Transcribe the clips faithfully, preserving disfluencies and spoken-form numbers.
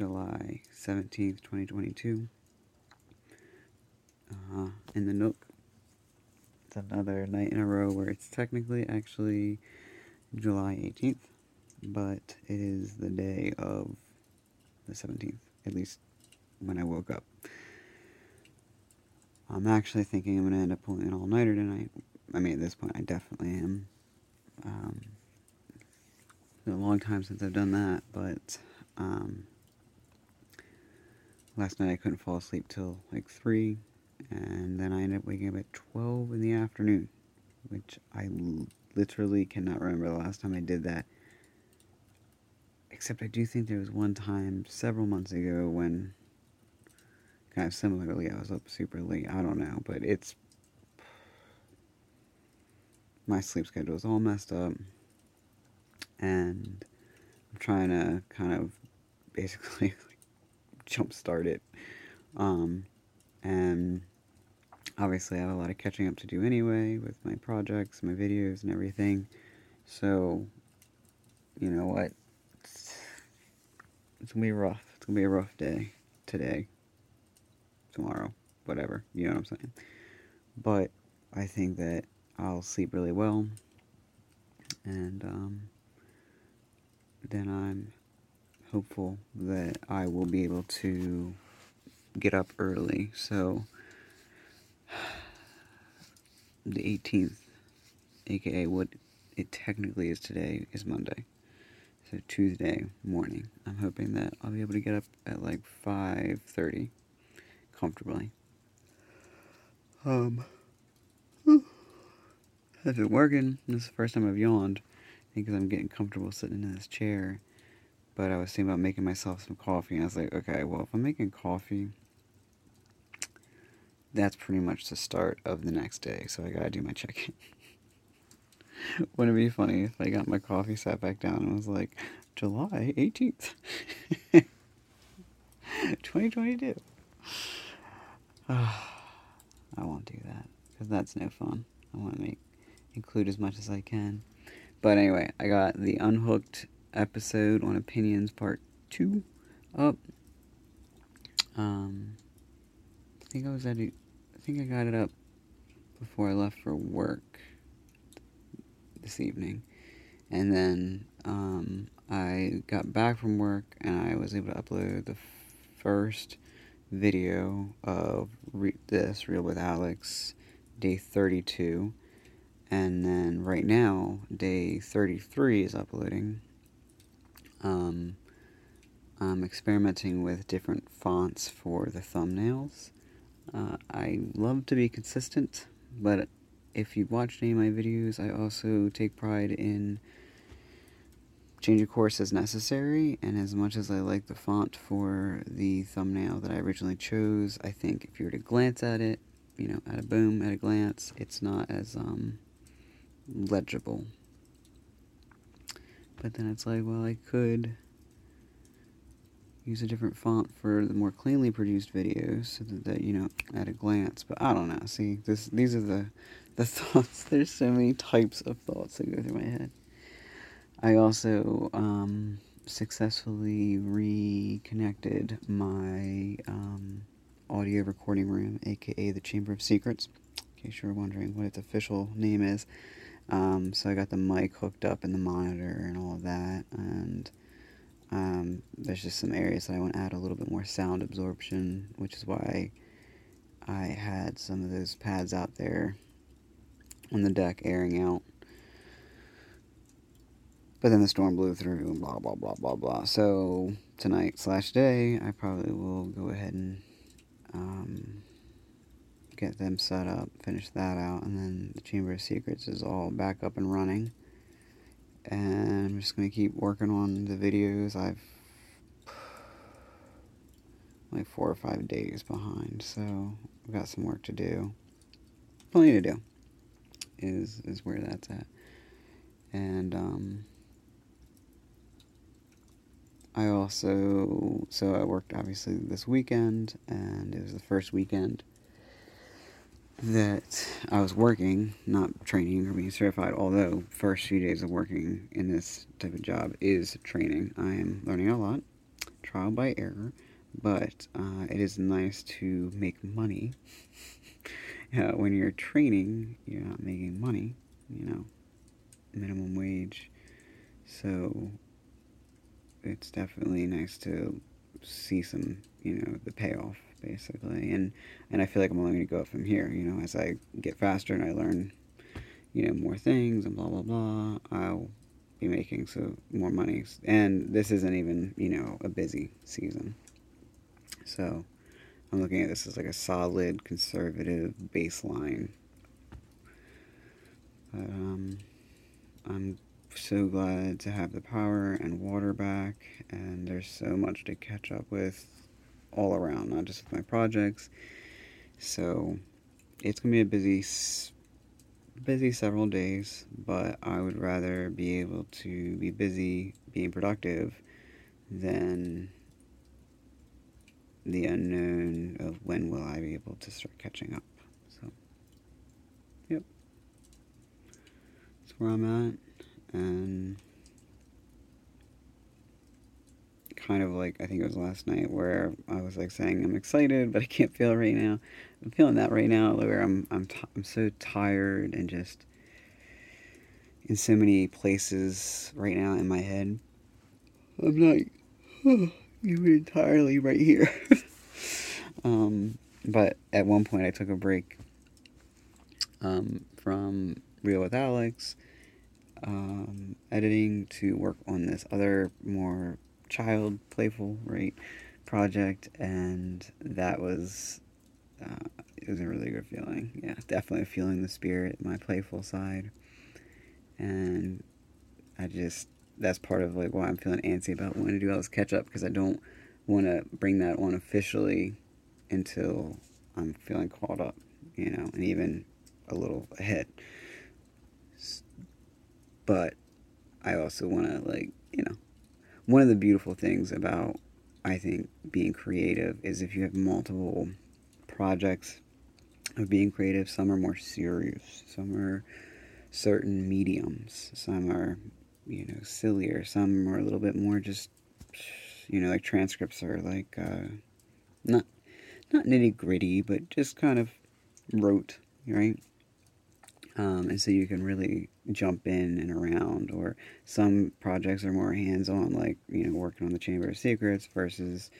July seventeenth, twenty twenty-two. Uh, in the Nook. It's another night in a row where it's technically actually July eighteenth, but it is the day of the seventeenth, at least when I woke up. I'm actually thinking I'm going to end up pulling an all-nighter tonight. I mean, at this point, I definitely am. Um, it's been a long time since I've done that, but um, last night I couldn't fall asleep till like three, and then I ended up waking up at twelve in the afternoon, which I l- literally cannot remember the last time I did that. Except I do think there was one time several months ago when, kind of similarly, I was up super late. I don't know, but it's, my sleep schedule is all messed up, and I'm trying to kind of basically like jumpstart it. Um, and obviously I have a lot of catching up to do anyway with my projects, my videos, and everything. So, you know what? It's, it's gonna be rough. It's gonna be a rough day today, tomorrow, whatever. You know what I'm saying? But I think that I'll sleep really well, and um, then I'm hopeful that I will be able to get up early. So the eighteenth, aka what it technically is today, is Monday. So Tuesday morning, I'm hoping that I'll be able to get up at like five thirty comfortably. Um... I've been working. This is the first time I've yawned, I think, because I'm getting comfortable sitting in this chair. But I was thinking about making myself some coffee, and I was like, okay, well, if I'm making coffee, that's pretty much the start of the next day, so I gotta do my check-in. Wouldn't it be funny if I got my coffee, sat back down, and was like, July eighteenth, twenty twenty-two. I won't do that, because that's no fun. I want to make include as much as I can. But anyway, I got the Unhooked episode on opinions part two up. Um, I think I was at a, I think I got it up before I left for work this evening, and then um, I got back from work and I was able to upload the first video of re- this Reel with Alex, day thirty-two. And then right now, day thirty-three is uploading. Um, I'm experimenting with different fonts for the thumbnails. Uh, I love to be consistent, but if you've watched any of my videos, I also take pride in changing course as necessary, and as much as I like the font for the thumbnail that I originally chose, I think if you were to glance at it, you know, at a boom, at a glance, it's not as, um... legible. But then it's like, well, I could use a different font for the more cleanly produced videos so that, that you know, at a glance. But I don't know. See, this these are the the thoughts. There's so many types of thoughts that go through my head. I also um, successfully reconnected my um, audio recording room, aka the Chamber of Secrets, in case you were wondering what its official name is. Um, so I got the mic hooked up and the monitor and all of that, and um, there's just some areas that I want to add a little bit more sound absorption, which is why I had some of those pads out there on the deck airing out. But then the storm blew through and blah, blah, blah, blah, blah. So tonight slash day, I probably will go ahead and um... get them set up, finish that out, and then the Chamber of Secrets is all back up and running. And I'm just going to keep working on the videos. I've like four or five days behind, so I've got some work to do. Plenty to do is is where that's at. And um, I also, so I worked obviously this weekend, and it was the first weekend that I was working, not training or being certified, although first few days of working in this type of job is training. I am learning a lot, trial by error, but uh, it is nice to make money. uh, when you're training, you're not making money, you know, minimum wage. So it's definitely nice to see some, you know, the payoff, basically. And, and I feel like I'm only going to go up from here, you know, as I get faster and I learn, you know, more things and blah, blah, blah, I'll be making so more money. And this isn't even, you know, a busy season. So I'm looking at this as like a solid, conservative baseline. But, um, I'm so glad to have the power and water back, and there's so much to catch up with all around, not just with my projects. So it's going to be a busy, busy several days, but I would rather be able to be busy being productive than the unknown of when will I be able to start catching up. So, yep. That's where I'm at. And kind of like, I think it was last night where I was like saying I'm excited, but I can't feel it right now. I'm feeling that right now, where I'm I'm t I'm so tired and just in so many places right now in my head. I'm not oh, you were entirely right here. um, but at one point I took a break um, from Real with Alex. Um, editing to work on this other more child playful right project, and that was uh, it was a really good feeling. Yeah, definitely feeling the spirit, my playful side, and I just that's part of like why I'm feeling antsy about wanting to do all this catch up, because I don't want to bring that on officially until I'm feeling caught up, you know, and even a little ahead. But I also want to, like, you know, one of the beautiful things about, I think, being creative is if you have multiple projects of being creative, some are more serious, some are certain mediums, some are, you know, sillier, some are a little bit more just, you know, like transcripts are like, uh, not, not nitty gritty, but just kind of rote, right? Um, and so you can really jump in and around, or some projects are more hands-on, like, you know, working on the Chamber of Secrets versus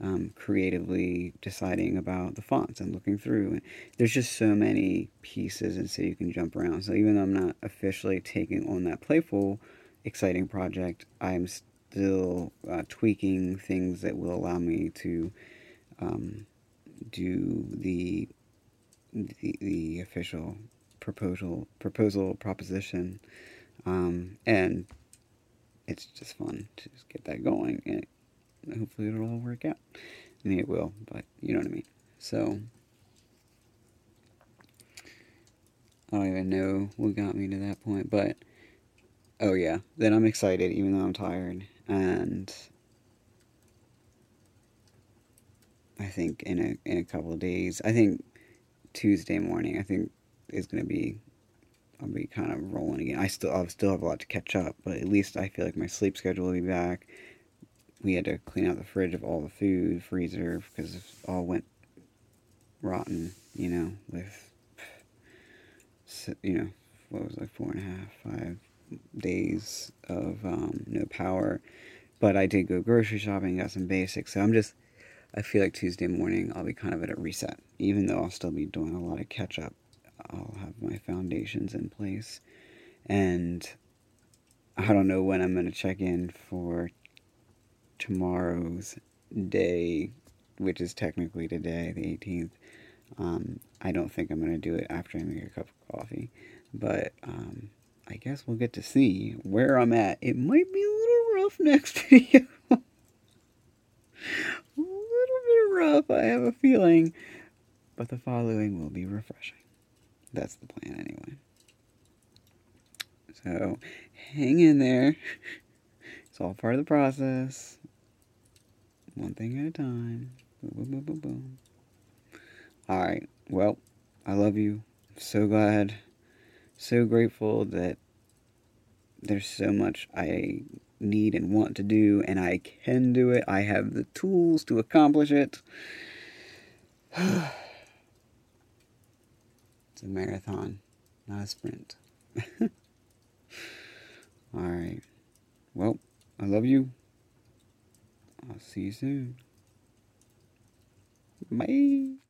um, creatively deciding about the fonts and looking through. And there's just so many pieces, and so you can jump around. So even though I'm not officially taking on that playful, exciting project, I'm still uh, tweaking things that will allow me to um, do the, the, the official proposal, proposal, proposition, um, and it's just fun to just get that going, and hopefully it'll all work out. I mean, it will, but you know what I mean. So, I don't even know what got me to that point, but, oh yeah, then I'm excited, even though I'm tired, and I think in a, in a couple of days, I think Tuesday morning, I think is going to be, I'll be kind of rolling again. I still, I'll still have a lot to catch up, but at least I feel like my sleep schedule will be back. We had to clean out the fridge of all the food, freezer, because it all went rotten, you know, with, you know, what was it, like four and a half, five days of um, no power. But I did go grocery shopping, got some basics, so I'm just, I feel like Tuesday morning I'll be kind of at a reset, even though I'll still be doing a lot of catch up. I'll have my foundations in place, and I don't know when I'm going to check in for tomorrow's day, which is technically today, the eighteenth. Um, I don't think I'm going to do it after I make a cup of coffee, but um, I guess we'll get to see where I'm at. It might be a little rough next video. A little bit rough, I have a feeling, but the following will be refreshing. That's the plan anyway. So, hang in there. It's all part of the process. One thing at a time. Boom, boom, boom, boom, boom. Alright, well, I love you. I'm so glad. So grateful that there's so much I need and want to do, and I can do it. I have the tools to accomplish it. It's a marathon, not a sprint. All right. Well, I love you. I'll see you soon. Bye.